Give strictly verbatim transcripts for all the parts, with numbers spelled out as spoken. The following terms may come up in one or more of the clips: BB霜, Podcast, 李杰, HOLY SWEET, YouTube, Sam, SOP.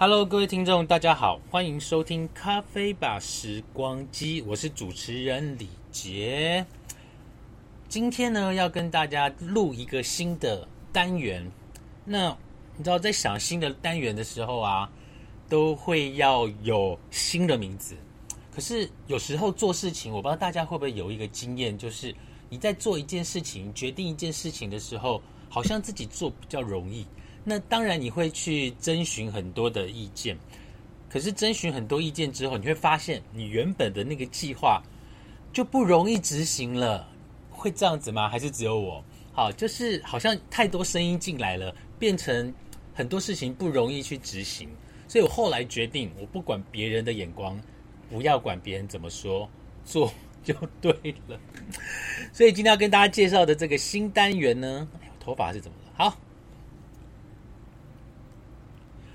Hello， 各位听众，大家好，欢迎收听《咖啡吧时光机》，我是主持人李杰。今天呢，要跟大家录一个新的单元。那你知道，在想新的单元的时候啊，都会要有新的名字。可是有时候做事情，我不知道大家会不会有一个经验，就是你在做一件事情、决定一件事情的时候，好像自己做比较容易。那当然你会去征询很多的意见，可是征询很多意见之后，你会发现你原本的那个计划就不容易执行了。会这样子吗？还是只有我？好，就是好像太多声音进来了，变成很多事情不容易去执行。所以我后来决定，我不管别人的眼光，不要管别人怎么说，做就对了。所以今天要跟大家介绍的这个新单元呢，哎，我头发是怎么了？好。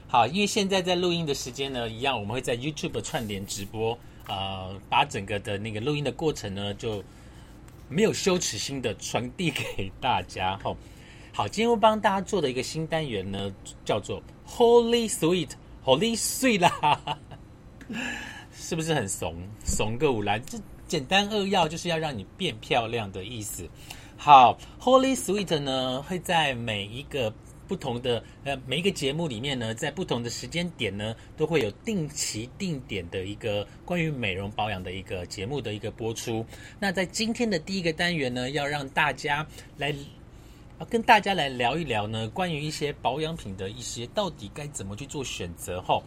好，因为现在在录音的时间呢，一样我们会在 YouTube 串联直播，呃，把整个的那个录音的过程呢，就没有羞耻心的传递给大家哈、哦。好，今天我帮大家做的一个新单元呢，叫做 Holy Sweet， Holy Sweet 啦，是不是很怂？怂个五来，这简单扼要就是要让你变漂亮的意思。好 ，Holy Sweet 呢会在每一个。不同的呃，每一个节目里面呢，在不同的时间点呢，都会有定期定点的一个关于美容保养的一个节目的一个播出。那在今天的第一个单元呢，要让大家来，要跟大家来聊一聊呢，关于一些保养品的一些到底该怎么去做选择吼。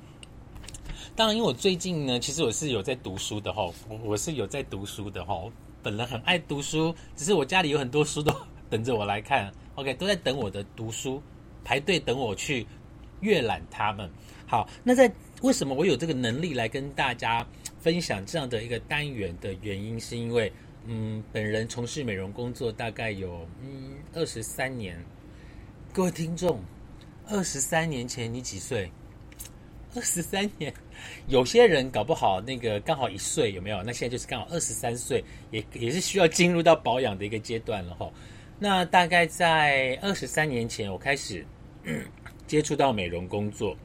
当然，因为我最近呢，其实我是有在读书的吼，我是有在读书的吼，本人很爱读书，只是我家里有很多书都等着我来看 ，OK， 都在等我的读书。排队等我去阅览他们。好，那在为什么我有这个能力来跟大家分享这样的一个单元的原因，是因为嗯，本人从事美容工作大概有嗯二十三年。各位听众，二十三年前你几岁？二十三年，有些人搞不好那个刚好一岁，有没有？那现在就是刚好二十三岁，也也是需要进入到保养的一个阶段了哈。那大概在二十三年前，我开始。接触到美容工作，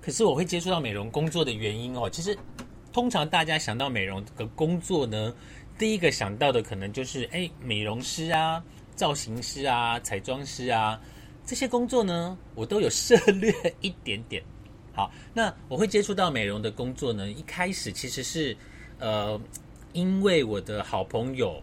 可是我会接触到美容工作的原因哦，其实通常大家想到美容的工作呢，第一个想到的可能就是哎，美容师啊、造型师啊、彩妆师啊这些工作呢，我都有涉略一点点。好，那我会接触到美容的工作呢，一开始其实是呃，因为我的好朋友。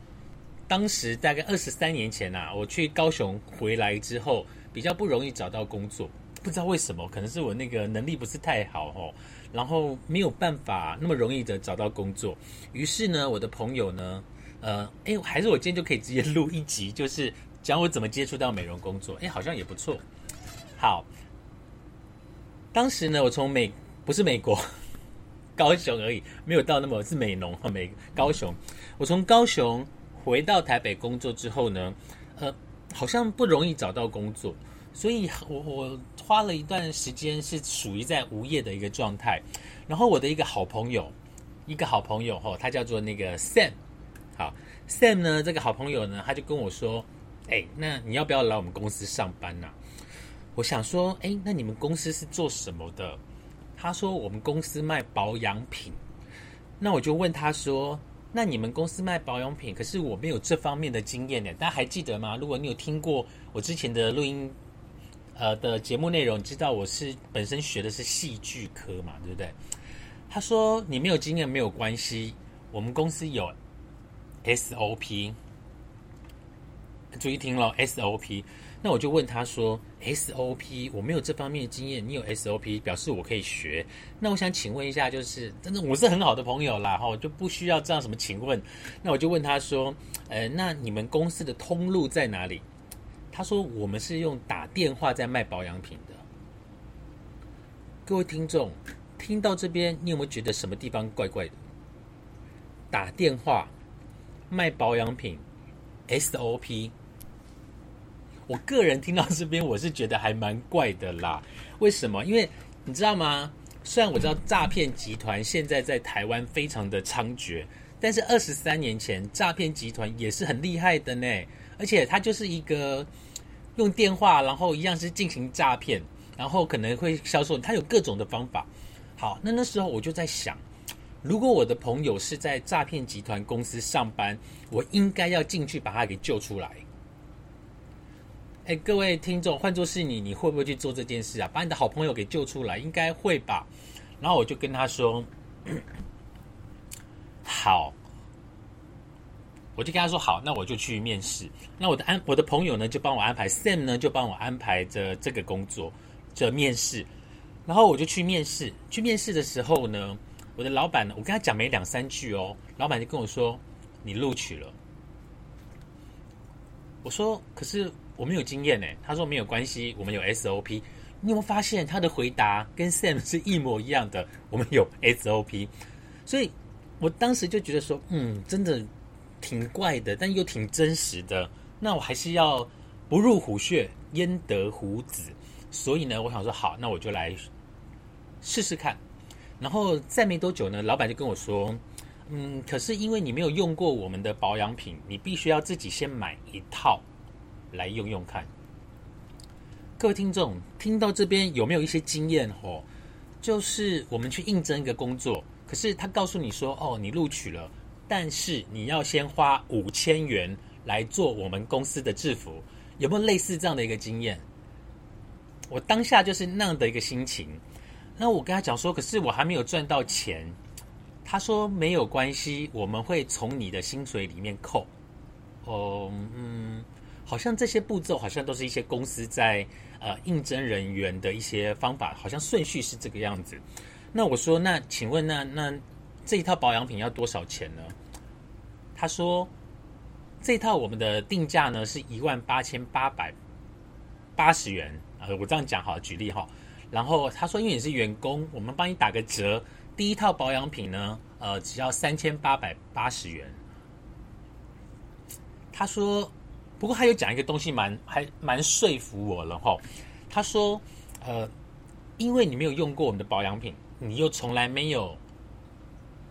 当时大概二十三年前啊，我去高雄回来之后，比较不容易找到工作，不知道为什么，可能是我那个能力不是太好哦，然后没有办法那么容易的找到工作。于是呢，我的朋友呢，呃，哎，还是我今天就可以直接录一集，就是讲我怎么接触到美容工作，哎，好像也不错。好，当时呢，我从美不是美国。高雄而已，没有到那么是美浓和美高雄，我从高雄。回到台北工作之后呢，呃，好像不容易找到工作，所以我我花了一段时间是属于在无业的一个状态。然后我的一个好朋友，一个好朋友吼，他叫做那个 Sam， 好 ，Sam 呢这个好朋友呢，他就跟我说，哎，那你要不要来我们公司上班呢、啊？我想说，哎，那你们公司是做什么的？他说我们公司卖保养品。那我就问他说。那你们公司卖保养品，可是我没有这方面的经验呢。大家还记得吗？如果你有听过我之前的录音，呃的节目内容，你知道我是本身学的是戏剧科嘛，对不对？他说你没有经验没有关系，我们公司有 S O P， 注意听咯 S O P。那我就问他说 S O P 我没有这方面的经验，你有 S O P 表示我可以学。那我想请问一下，就是真的我是很好的朋友啦，我就不需要这样什么请问。那我就问他说，呃，那你们公司的通路在哪里？他说我们是用打电话在卖保养品的。各位听众，听到这边你有没有觉得什么地方怪怪的？打电话卖保养品 S O P。我个人听到这边，我是觉得还蛮怪的啦。为什么？因为你知道吗？虽然我知道诈骗集团现在在台湾非常的猖獗，但是二十三年前诈骗集团也是很厉害的呢。而且它就是一个用电话，然后一样是进行诈骗。然后可能会销售，他有各种的方法。好，那那时候我就在想，如果我的朋友是在诈骗集团公司上班，我应该要进去把他给救出来。哎，各位听众，换作是你，你会不会去做这件事啊？把你的好朋友给救出来，应该会吧。然后我就跟他说，好，我就跟他说好，那我就去面试。那我的安我的朋友呢，就帮我安排 Sam 呢，就帮我安排着这个工作这面试。然后我就去面试，去面试的时候呢，我的老板，我跟他讲没两三句哦，老板就跟我说你录取了。我说可是我没有经验耶。他说没有关系，我们有 S O P。 你有没有发现他的回答跟 Sam 是一模一样的？我们有 S O P。 所以我当时就觉得说，嗯，真的挺怪的，但又挺真实的。那我还是要不入虎穴焉得虎子。所以呢，我想说好，那我就来试试看。然后再没多久呢，老板就跟我说，嗯，可是因为你没有用过我们的保养品，你必须要自己先买一套来用用看。各位听众，听到这边有没有一些经验哦？就是我们去应征一个工作，可是他告诉你说，哦，你录取了，但是你要先花五千元来做我们公司的制服，有没有类似这样的一个经验？我当下就是那样的一个心情。那我跟他讲说，可是我还没有赚到钱。他说没有关系，我们会从你的薪水里面扣。哦，嗯，好像这些步骤好像都是一些公司在呃应征人员的一些方法，好像顺序是这个样子。那我说，那请问那那这一套保养品要多少钱呢？他说这一套我们的定价呢是一万八千八百八十元啊、呃，我这样讲好，举例哈。然后他说因为你是员工，我们帮你打个折，第一套保养品呢呃只要三千八百八十元。他说不过他有讲一个东西蛮还蛮说服我了吼。他说呃因为你没有用过我们的保养品，你又从来没有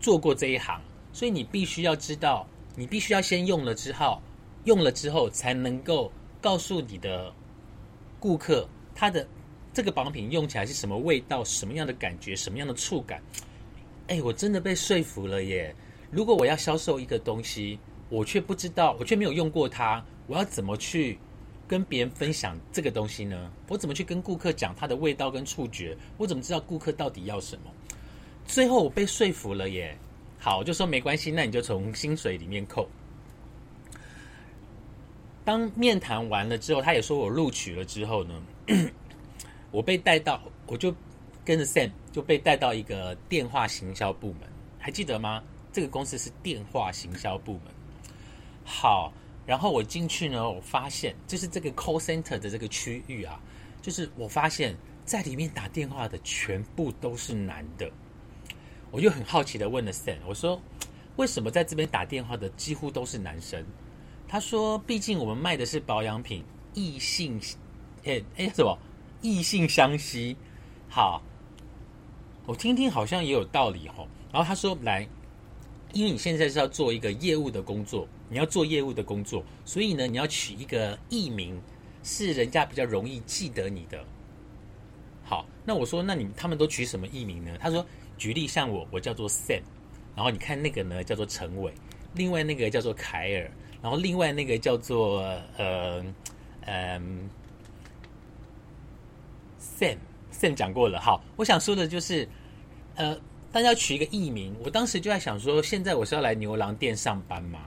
做过这一行，所以你必须要知道，你必须要先用了之后用了之后才能够告诉你的顾客他的这个保养品用起来是什么味道，什么样的感觉，什么样的触感。哎，我真的被说服了耶。如果我要销售一个东西，我却不知道，我却没有用过它，我要怎么去跟别人分享这个东西呢？我怎么去跟顾客讲它的味道跟触觉？我怎么知道顾客到底要什么？最后我被说服了耶。好，我就说没关系，那你就从薪水里面扣。当面谈完了之后，他也说我录取了之后呢，我被带到，我就跟着 Sam 就被带到一个电话行销部门，还记得吗？这个公司是电话行销部门。好，然后我进去呢，我发现就是这个 call center 的这个区域啊，就是我发现在里面打电话的全部都是男的。我就很好奇的问了 Sam， 我说为什么在这边打电话的几乎都是男生？他说毕竟我们卖的是保养品，异性哎哎什么？异性相吸。好，我听听好像也有道理吼。然后他说来，因为你现在是要做一个业务的工作，你要做业务的工作，所以呢你要取一个艺名，是人家比较容易记得你的。好，那我说那你他们都取什么艺名呢？他说举例像我我叫做 Sam， 然后你看那个呢叫做陈伟，另外那个叫做凯尔，然后另外那个叫做呃呃Sam， Sam 讲过了。好，我想说的就是呃，大家取一个艺名，我当时就在想说现在我是要来牛郎店上班吗？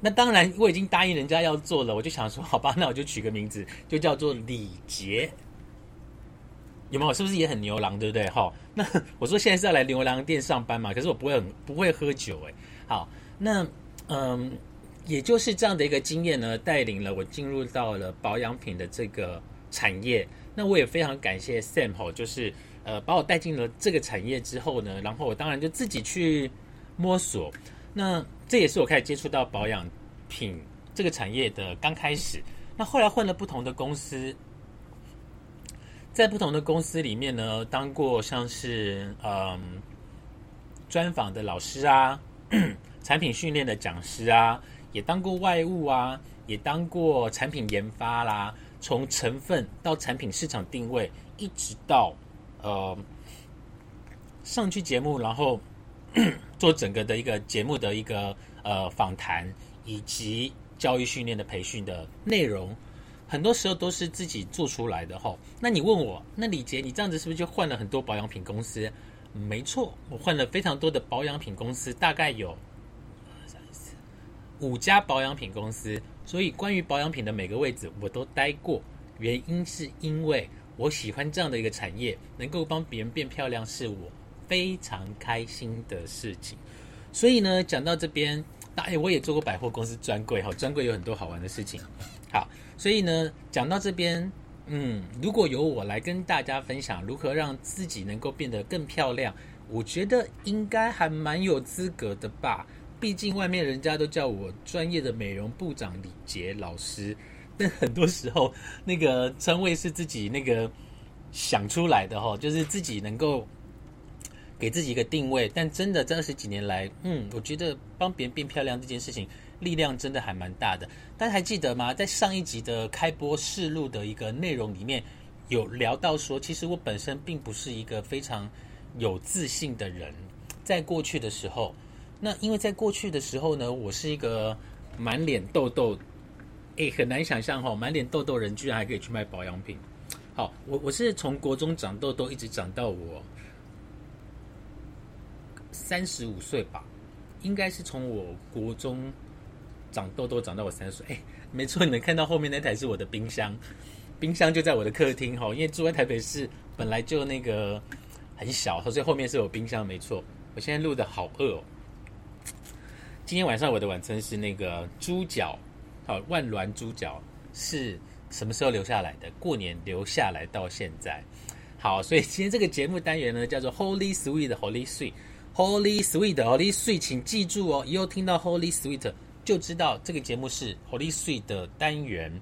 那当然我已经答应人家要做了，我就想说好吧，那我就取个名字就叫做李杰，有没有？是不是也很牛郎，对不对？好，那我说现在是要来牛郎店上班嘛，可是我不会不会喝酒哎。好，那嗯，也就是这样的一个经验呢，带领了我进入到了保养品的这个产业。那我也非常感谢 Sam 吼，就是呃把我带进了这个产业之后呢，然后我当然就自己去摸索。那这也是我开始接触到保养品这个产业的刚开始。那后来混了不同的公司，在不同的公司里面呢，当过像是嗯专访的老师啊，产品训练的讲师啊，也当过外务啊，也当过产品研发啦。从成分到产品市场定位，一直到呃上去节目，然后做整个的一个节目的一个呃访谈，以及教育训练的培训的内容，很多时候都是自己做出来的哈。那你问我，那李杰，你这样子是不是就换了很多保养品公司？没错，我换了非常多的保养品公司，大概有五家保养品公司，所以关于保养品的每个位置我都待过。原因是因为我喜欢这样的一个产业，能够帮别人变漂亮是我非常开心的事情。所以呢，讲到这边，那哎，我也做过百货公司专柜，好，专柜有很多好玩的事情。好，所以呢，讲到这边，嗯，如果由我来跟大家分享如何让自己能够变得更漂亮，我觉得应该还蛮有资格的吧。毕竟外面人家都叫我专业的美容部长李杰老师，但很多时候那个称谓是自己那个想出来的哈，就是自己能够给自己一个定位。但真的这二十几年来，嗯，我觉得帮别人变漂亮这件事情力量真的还蛮大的。大家还记得吗？在上一集的开播试录的一个内容里面，有聊到说，其实我本身并不是一个非常有自信的人。在过去的时候，那因为在过去的时候呢，我是一个满脸痘痘，哎，很难想象哈、哦，满脸痘痘人居然还可以去卖保养品。好，我我是从国中长痘痘一直长到我三十五岁吧，应该是从我国中长痘痘长到我三十岁。哎，没错，你能看到后面那台是我的冰箱，冰箱就在我的客厅哈、哦，因为住在台北市本来就那个很小，所以后面是有冰箱，没错。我现在录的好饿哦。今天晚上我的晚餐是那个猪脚，好，万峦猪脚是什么时候留下来的？过年留下来到现在。好，所以今天这个节目单元呢，叫做 Holy Sweet 的 Holy Sweet， Holy Sweet 的 Holy Sweet， 请记住哦，以后听到 Holy Sweet 就知道这个节目是 Holy Sweet 的单元。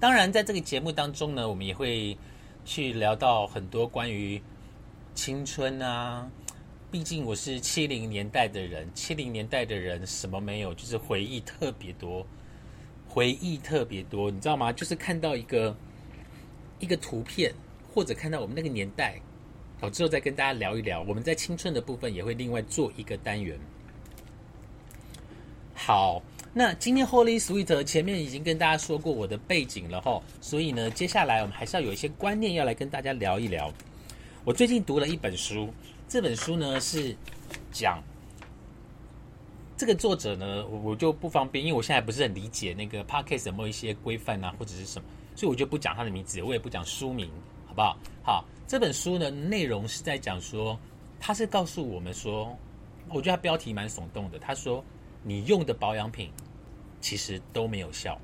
当然，在这个节目当中呢，我们也会去聊到很多关于青春啊。毕竟我是七零年代的人，七零年代的人什么没有，就是回忆特别多，回忆特别多，你知道吗？就是看到一个一个图片，或者看到我们那个年代，好，之后再跟大家聊一聊。我们在青春的部分也会另外做一个单元。好，那今天 Holy Sweet 前面已经跟大家说过我的背景了哈，所以呢，接下来我们还是要有一些观念要来跟大家聊一聊。我最近读了一本书。这本书呢是讲这个作者呢，我就不方便，因为我现在不是很理解那个 Podcast 有没有一些规范啊，或者是什么，所以我就不讲他的名字，我也不讲书名，好不好？好，这本书呢内容是在讲说，他是告诉我们说，我觉得他标题蛮耸动的，他说你用的保养品其实都没有效，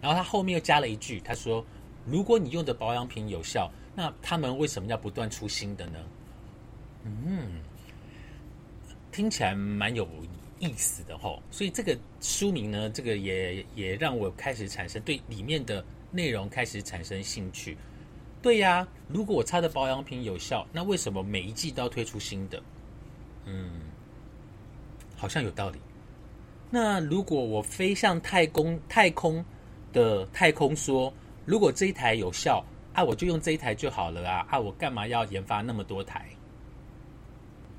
然后他后面又加了一句，他说如果你用的保养品有效，那他们为什么要不断出新的呢？嗯，听起来蛮有意思的吼。所以这个书名呢，这个也也让我开始产生对里面的内容开始产生兴趣。对呀，如果我擦的保养品有效，那为什么每一季都要推出新的？嗯，好像有道理。那如果我飞向太空，太空的太空说，如果这一台有效。啊，我就用这一台就好了啊！啊，我干嘛要研发那么多台？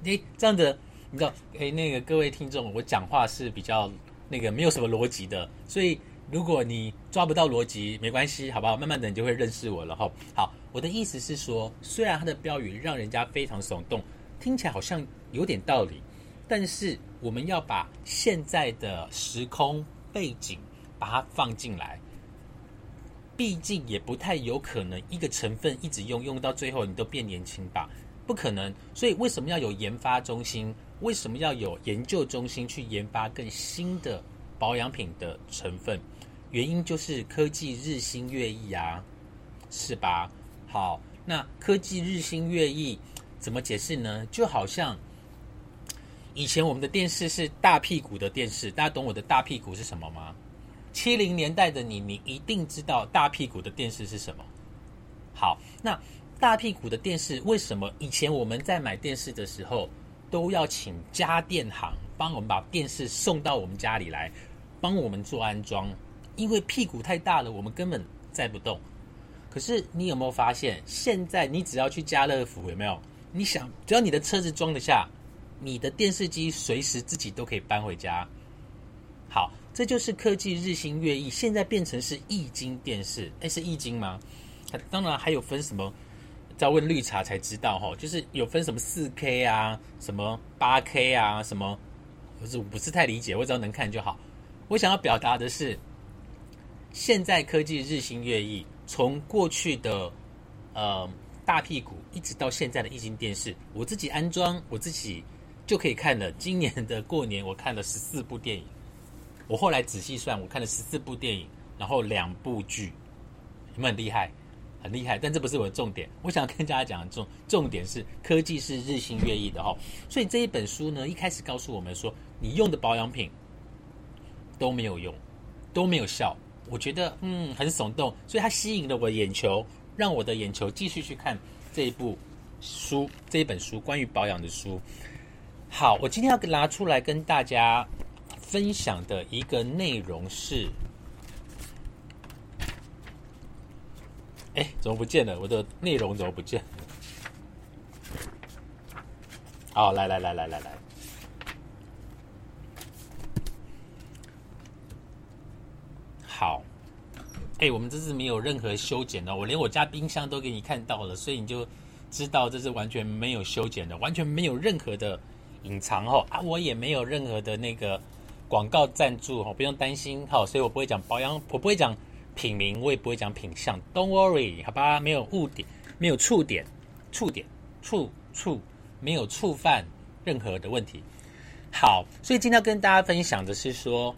哎，这样的，你知道，哎，那个各位听众，我讲话是比较那个没有什么逻辑的，所以如果你抓不到逻辑，没关系，好不好？慢慢的你就会认识我了哈。好，我的意思是说，虽然它的标语让人家非常耸动，听起来好像有点道理，但是我们要把现在的时空背景把它放进来。毕竟也不太有可能一个成分一直用用到最后你都变年轻吧，不可能。所以为什么要有研发中心？为什么要有研究中心去研发更新的保养品的成分？原因就是科技日新月异啊，是吧？好，那科技日新月异怎么解释呢？就好像以前我们的电视是大屁股的电视，大家懂我的大屁股是什么吗？七零年代的你，你一定知道大屁股的电视是什么。好，那大屁股的电视为什么以前我们在买电视的时候都要请家电行帮我们把电视送到我们家里来，帮我们做安装？因为屁股太大了，我们根本载不动。可是你有没有发现，现在你只要去家乐福，有没有？你想，只要你的车子装得下，你的电视机随时自己都可以搬回家。好，这就是科技日新月异，现在变成是液晶电视。哎，是液晶吗？当然还有分什么，要问绿茶才知道哈，就是有分什么 四 K 啊，什么 八 K 啊，什么，我是不是太理解？我只要能看就好。我想要表达的是，现在科技日新月异，从过去的呃大屁股一直到现在的液晶电视，我自己安装，我自己就可以看了。今年的过年我看了十四部电影，我后来仔细算，我看了十四部电影，然后两部剧，有没有很厉害？很厉害，但这不是我的重点。我想跟大家讲的重重点是，科技是日新月异的哈、哦。所以这一本书呢，一开始告诉我们说，你用的保养品都没有用，都没有效。我觉得嗯很耸动，所以它吸引了我的眼球，让我的眼球继续去看这一部书，这一本书关于保养的书。好，我今天要拿出来跟大家分享的一个内容是。哎，怎么不见了？我的内容怎么不见了？好、哦，来来来来来来，好，哎，我们这次没有任何修剪的、哦，我连我家冰箱都给你看到了，所以你就知道这是完全没有修剪的，完全没有任何的隐藏哦啊，我也没有任何的那个广告赞助哦，不用担心好、哦，所以我不会讲保养，我不会讲。品名我也不会讲品相 ，Don't worry， 好吧，没有误点，没有触点，触点，触触，没有触犯任何的问题。好，所以今天要跟大家分享的是说，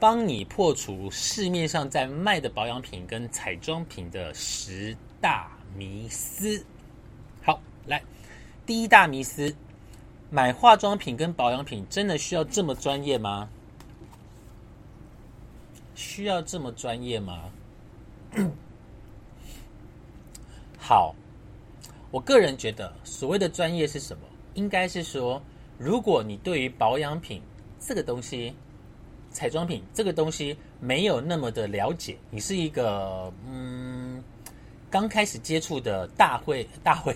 帮你破除市面上在卖的保养品跟彩妆品的十大迷思。好，来，第一大迷思，买化妆品跟保养品真的需要这么专业吗？需要这么专业吗？好，我个人觉得所谓的专业是什么？应该是说，如果你对于保养品这个东西、彩妆品这个东西没有那么的了解，你是一个嗯刚开始接触的大会、大会、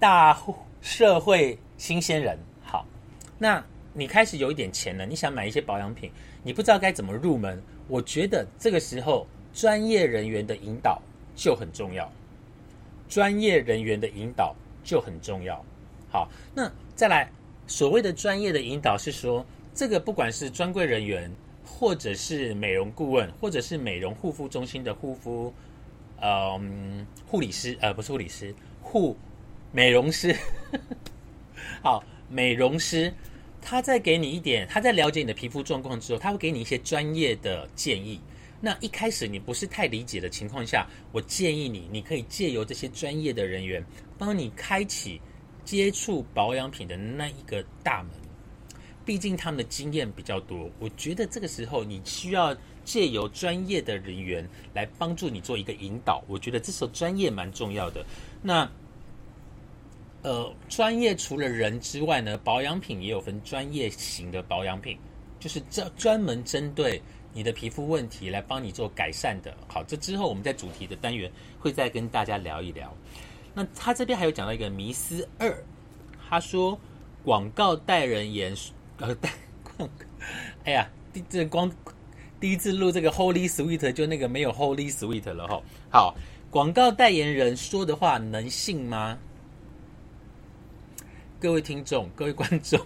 大社会新鲜人。好，那你开始有一点钱了，你想买一些保养品，你不知道该怎么入门，我觉得这个时候专业人员的引导就很重要，专业人员的引导就很重要。好，那再来，所谓的专业的引导是说，这个不管是专柜人员，或者是美容顾问，或者是美容护肤中心的护肤，呃，护理师，呃，不是护理师，护美容师，好，美容师。他在给你一点，他在了解你的皮肤状况之后，他会给你一些专业的建议。那一开始你不是太理解的情况下，我建议你，你可以借由这些专业的人员，帮你开启接触保养品的那一个大门。毕竟他们的经验比较多，我觉得这个时候你需要借由专业的人员来帮助你做一个引导。我觉得这时候专业蛮重要的。那呃，专业除了人之外呢，保养品也有分专业型的保养品，就是专门针对你的皮肤问题来帮你做改善的。好，这之后我们在主题的单元会再跟大家聊一聊。那他这边还有讲到一个迷思二，他说广告代人言，呃，哎呀，这光第一次录这个 Holy Sweet 就那个没有 Holy Sweet 了哈。好，广告代言人说的话能信吗？各位听众，各位观众，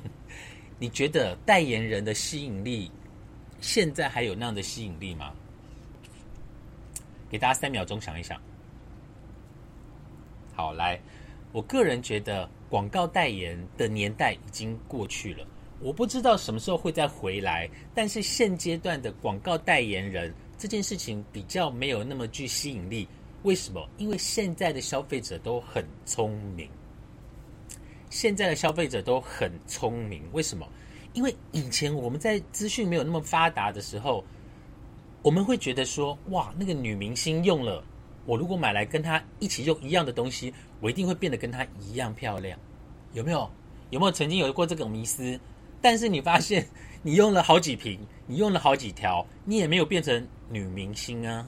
你觉得代言人的吸引力现在还有那样的吸引力吗？给大家三秒钟想一想。好，来，我个人觉得广告代言的年代已经过去了，我不知道什么时候会再回来，但是现阶段的广告代言人这件事情比较没有那么具吸引力。为什么？因为现在的消费者都很聪明。现在的消费者都很聪明，为什么？因为以前我们在资讯没有那么发达的时候，我们会觉得说，哇，那个女明星用了，我如果买来跟她一起用一样的东西，我一定会变得跟她一样漂亮，有没有？有没有曾经有过这种迷思？但是你发现你用了好几瓶，你用了好几条，你也没有变成女明星啊，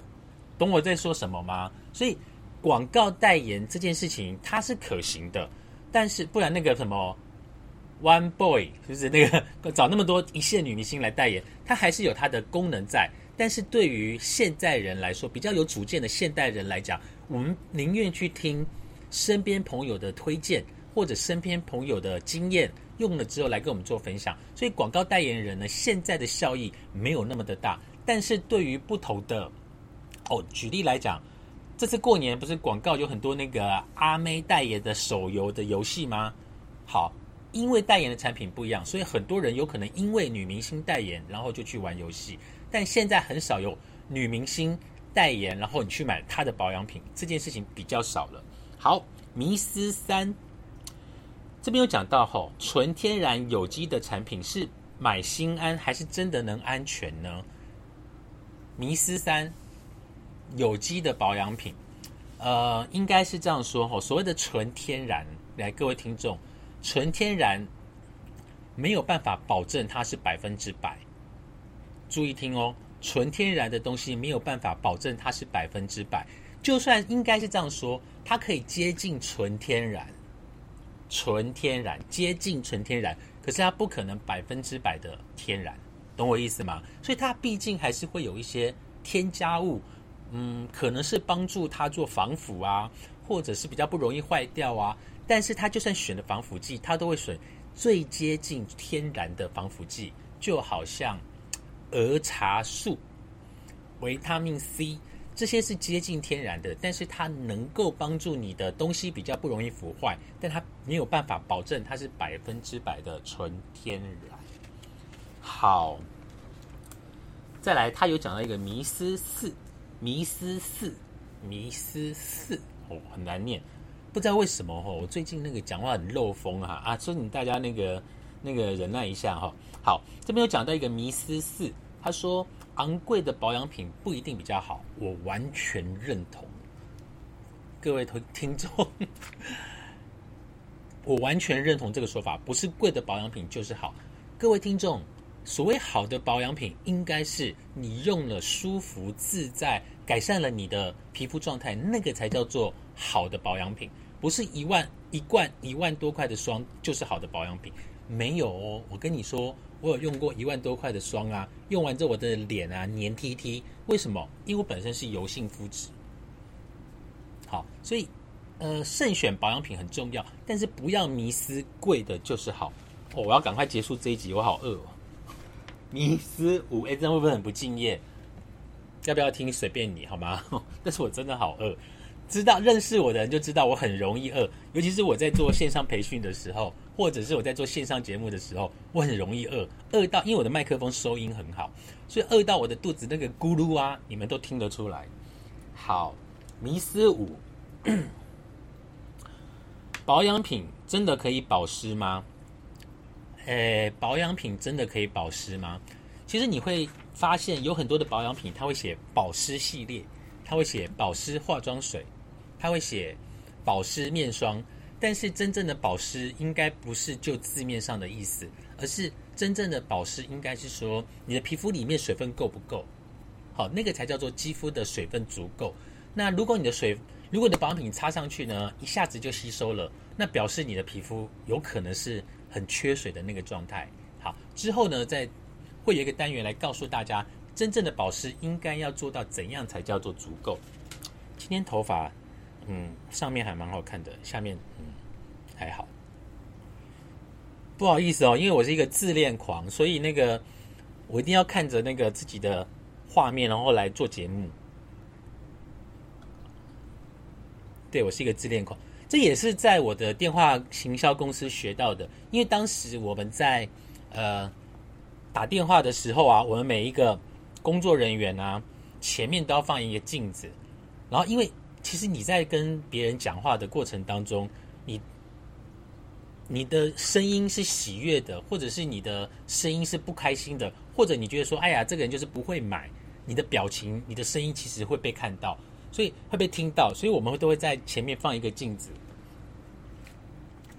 懂我在说什么吗？所以广告代言这件事情它是可行的，但是不然那个什么 One Boy 就是那个找那么多一线女明星来代言，它还是有它的功能在，但是对于现代人来说，比较有主见的现代人来讲，我们宁愿去听身边朋友的推荐或者身边朋友的经验用了之后来跟我们做分享。所以广告代言人呢，现在的效益没有那么的大，但是对于不同的哦，举例来讲，这次过年不是广告有很多那个阿妹代言的手游的游戏吗？好，因为代言的产品不一样，所以很多人有可能因为女明星代言然后就去玩游戏，但现在很少有女明星代言然后你去买她的保养品，这件事情比较少了。好，迷思三，这边有讲到吼，纯天然有机的产品是买心安还是真的能安全呢？迷思三，有机的保养品，呃，应该是这样说吼，所谓的纯天然，来各位听众，纯天然没有办法保证它是百分之百，注意听哦，纯天然的东西没有办法保证它是百分之百，就算应该是这样说，它可以接近纯天然。纯天然接近纯天然，可是它不可能百分之百的天然，懂我意思吗？所以它毕竟还是会有一些添加物，嗯，可能是帮助它做防腐啊，或者是比较不容易坏掉啊。但是它就算选了防腐剂，它都会选最接近天然的防腐剂，就好像儿茶素、维他命 C。这些是接近天然的，但是它能够帮助你的东西比较不容易腐坏，但它没有办法保证它是百分之百的纯天然。好，再来，他有讲到一个迷思四，迷思四，迷思四，哦，很难念，不知道为什么哦，我最近那个讲话很漏风啊啊，所以你大家那个那个忍耐一下哈、哦。好，这边有讲到一个迷思四，他说，昂贵的保养品不一定比较好，我完全认同。各位听众，我完全认同这个说法，不是贵的保养品就是好。各位听众，所谓好的保养品，应该是你用了舒服自在，改善了你的皮肤状态，那个才叫做好的保养品，不是一万一罐一万多块的霜就是好的保养品。没有哦，我跟你说，我有用过一万多块的霜啊，用完之后我的脸啊黏 T T， 为什么？因为我本身是油性肤质。好，所以呃，慎选保养品很重要，但是不要迷思贵的就是好。哦，我要赶快结束这一集，我好饿哦。迷思五，哎，这样会不会很不敬业？要不要听？随便你好吗？但是我真的好饿。知道认识我的人就知道我很容易饿，尤其是我在做线上培训的时候，或者是我在做线上节目的时候，我很容易饿，饿到因为我的麦克风收音很好，所以饿到我的肚子那个咕噜啊，你们都听得出来。好，迷思五，保养品真的可以保湿吗？诶，保养品真的可以保湿吗？其实你会发现有很多的保养品，它会写保湿系列，它会写保湿化妆水，它会写保湿面霜，但是真正的保湿应该不是就字面上的意思，而是真正的保湿应该是说你的皮肤里面水分够不够，好，那个才叫做肌肤的水分足够。那如果你的水，如果你的保养品擦上去呢，一下子就吸收了，那表示你的皮肤有可能是很缺水的那个状态。好，之后呢，再会有一个单元来告诉大家真正的保湿应该要做到怎样才叫做足够。今天头发嗯，上面还蛮好看的，下面嗯还好。不好意思哦，因为我是一个自恋狂，所以那个我一定要看着那个自己的画面然后来做节目。对，我是一个自恋狂，这也是在我的电话行销公司学到的，因为当时我们在呃打电话的时候啊，我们每一个工作人员啊，前面都要放一个镜子，然后因为其实你在跟别人讲话的过程当中，你你的声音是喜悦的，或者是你的声音是不开心的，或者你觉得说，哎呀，这个人就是不会买，你的表情、你的声音其实会被看到，所以会被听到，所以我们都会在前面放一个镜子，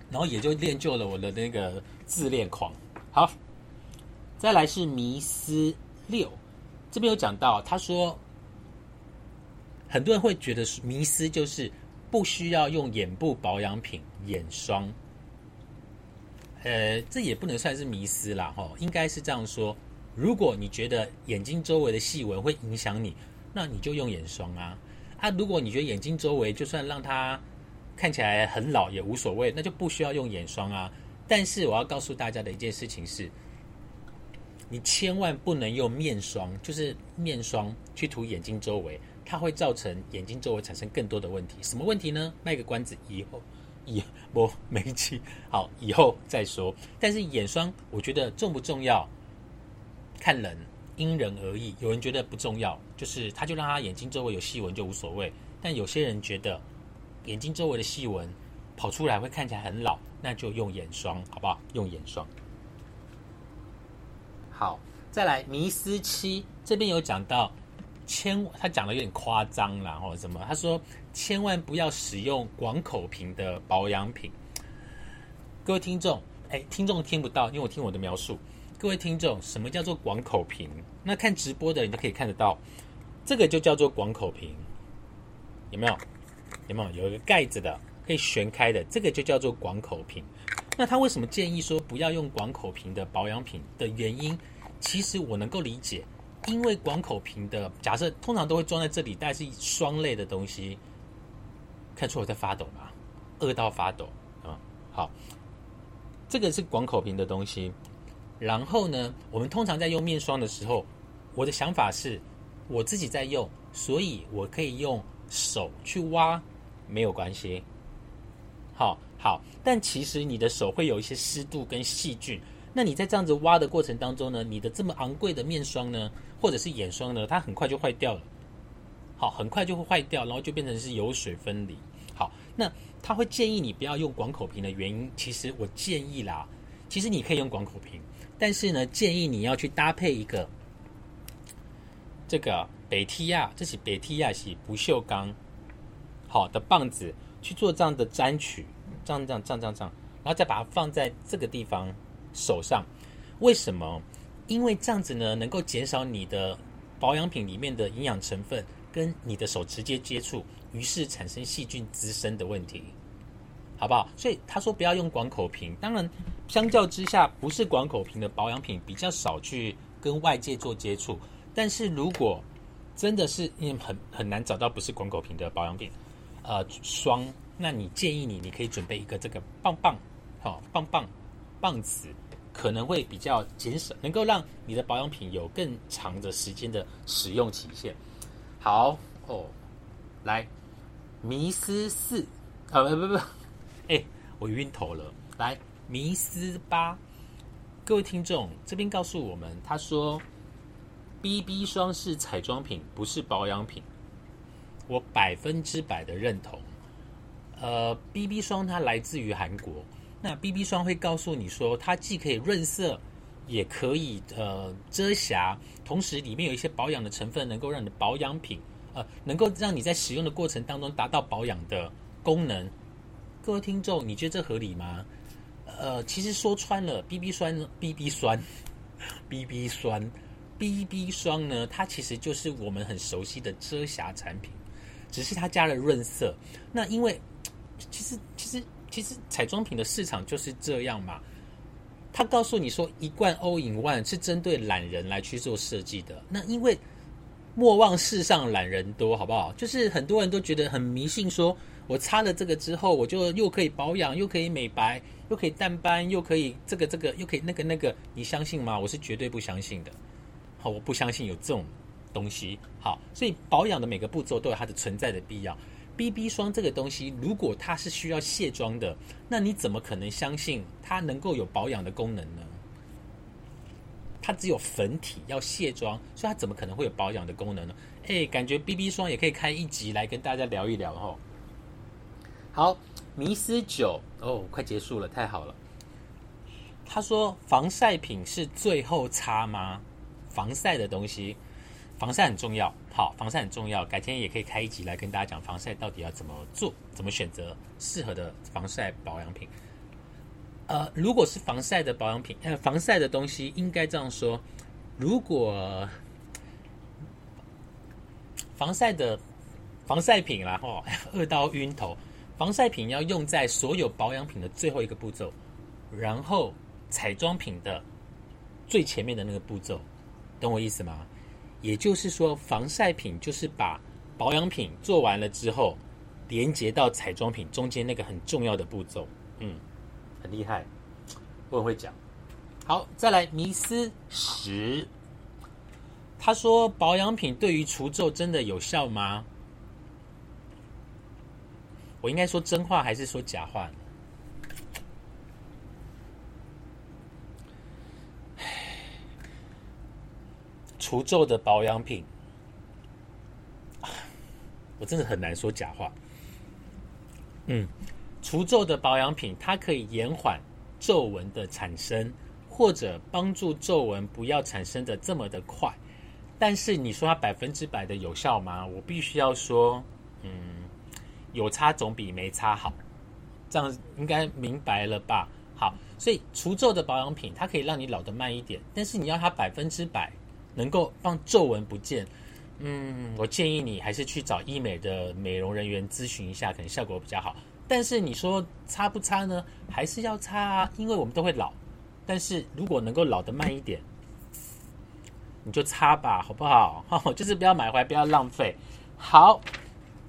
然后也就练就了我的那个自恋狂。好，再来是迷思六，这边有讲到，他说很多人会觉得迷思就是不需要用眼部保养品、眼霜，呃，这也不能算是迷思啦，哦，应该是这样说，如果你觉得眼睛周围的细纹会影响你，那你就用眼霜啊。啊，如果你觉得眼睛周围就算让它看起来很老也无所谓，那就不需要用眼霜啊。但是我要告诉大家的一件事情是，你千万不能用面霜，就是面霜去涂眼睛周围，它会造成眼睛周围产生更多的问题。什么问题呢？卖个关子，以后以我没记好，以后再说。但是眼霜，我觉得重不重要，看人，因人而异。有人觉得不重要，就是他就让他眼睛周围有细纹就无所谓。但有些人觉得眼睛周围的细纹跑出来会看起来很老，那就用眼霜，好不好？用眼霜。好，再来迷思七，这边有讲到，千他讲的有点夸张啦，或者什么，他说千万不要使用广口瓶的保养品。各位听众，哎，听众听不到，因为我听我的描述。各位听众，什么叫做广口瓶？那看直播的人都可以看得到，这个就叫做广口瓶，有没有？有没有有一个盖子的，可以旋开的，这个就叫做广口瓶。那他为什么建议说不要用广口瓶的保养品的原因，其实我能够理解，因为广口瓶的假设通常都会装在这里，大概是霜类的东西。看出我在发抖吧，饿到发抖啊！好，这个是广口瓶的东西。然后呢，我们通常在用面霜的时候，我的想法是，我自己在用，所以我可以用手去挖，没有关系。好好，但其实你的手会有一些湿度跟细菌，那你在这样子挖的过程当中呢，你的这么昂贵的面霜呢，或者是眼霜呢，它很快就坏掉了。好，很快就会坏掉，然后就变成是油水分离。好，那他会建议你不要用广口瓶的原因，其实我建议啦，其实你可以用广口瓶，但是呢，建议你要去搭配一个这个北梯亚，这是北梯亚是不锈钢好的棒子去做这样的沾取，这样这样这样这样，然后再把它放在这个地方手上。为什么？因为这样子呢，能够减少你的保养品里面的营养成分跟你的手直接接触，于是产生细菌滋生的问题，好不好？所以他说不要用广口瓶。当然，相较之下，不是广口瓶的保养品比较少去跟外界做接触。但是如果真的是因为很很难找到不是广口瓶的保养品，呃，霜，那你建议你你可以准备一个这个棒棒，好、哦、棒棒棒子，可能会比较减少，能够让你的保养品有更长的时间的使用期限。好哦，来迷思四啊不不不，哎，我晕头了。来迷思八，各位听众这边告诉我们，他说 B B 霜是彩妆品，不是保养品。我百分之百的认同。呃 ，B B 霜它来自于韩国，那 B B 霜会告诉你说，它既可以润色，也可以呃遮瑕，同时里面有一些保养的成分，能够让你的保养品呃能够让你在使用的过程当中达到保养的功能。各位听众，你觉得这合理吗？呃，其实说穿了 ，B B 霜、BB 霜、BB 霜、BB 霜呢，它其实就是我们很熟悉的遮瑕产品，只是它加了润色。那因为其实其实其实彩妆品的市场就是这样嘛。他告诉你说，一罐all in one是针对懒人来去做设计的。那因为莫忘世上懒人多，好不好？就是很多人都觉得很迷信说，说我擦了这个之后，我就又可以保养，又可以美白，又可以淡斑，又可以这个这个，又可以那个那个。你相信吗？我是绝对不相信的。好，我不相信有这种东西。好，所以保养的每个步骤都有它的存在的必要。B B 霜这个东西，如果它是需要卸妆的，那你怎么可能相信它能够有保养的功能呢？它只有粉体要卸妆，所以它怎么可能会有保养的功能呢？哎，感觉 B B 霜也可以开一集来跟大家聊一聊哦。好，迷思九哦，快结束了，太好了。他说防晒品是最后擦吗？防晒的东西。防晒很重要，好，防晒很重要，改天也可以开一集来跟大家讲防晒到底要怎么做，怎么选择适合的防晒保养品。呃，如果是防晒的保养品，呃，防晒的东西应该这样说，如果防晒的防晒品啦，吼，饿到晕头，防晒品要用在所有保养品的最后一个步骤，然后彩妆品的最前面的那个步骤，懂我意思吗？也就是说，防晒品就是把保养品做完了之后，连接到彩妆品中间那个很重要的步骤，嗯。很厉害，我很会讲。好，再来迷思十。他说保养品对于除皱真的有效吗？我应该说真话还是说假话呢？除皱的保养品，我真的很难说假话。嗯。除皱的保养品，它可以延缓皱纹的产生，或者帮助皱纹不要产生的这么的快。但是你说它百分之百的有效吗？我必须要说，嗯，有差总比没差好。这样应该明白了吧？好，所以除皱的保养品，它可以让你老得慢一点，但是你要它百分之百能够让皱纹不见，嗯，我建议你还是去找医美的美容人员咨询一下，可能效果比较好。但是你说差不差呢？还是要差啊，因为我们都会老。但是如果能够老得慢一点，你就差吧，好不好？哦、就是不要买回来，不要浪费。好，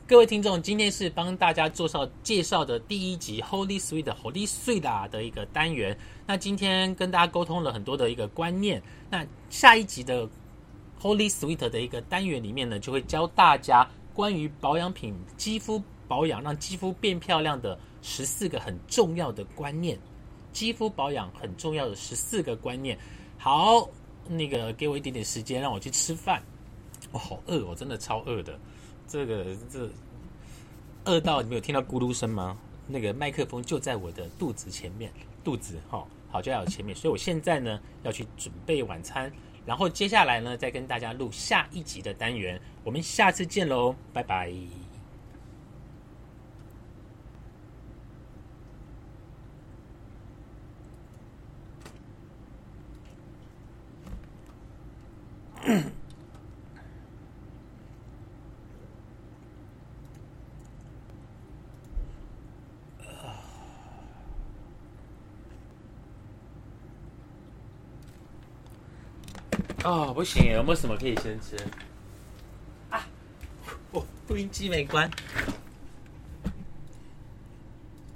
各位听众，今天是帮大家介绍介绍的第一集 Holy Sweet 的 Holy Sweet 的一个单元。那今天跟大家沟通了很多的一个观念。那下一集的 Holy Sweet 的一个单元里面呢，就会教大家关于保养品、肌肤保养让肌肤变漂亮的十四个很重要的观念，肌肤保养很重要的十四个观念。好，那个给我一点点时间，让我去吃饭。我、哦、好饿、哦，我真的超饿的。这个这饿到你没有听到咕噜声吗？那个麦克风就在我的肚子前面，肚子哈、哦、好就在我前面，所以我现在呢要去准备晚餐，然后接下来呢再跟大家录下一集的单元。我们下次见喽，拜拜。哦，不行，有没有什么可以先吃？啊，我录音机没关。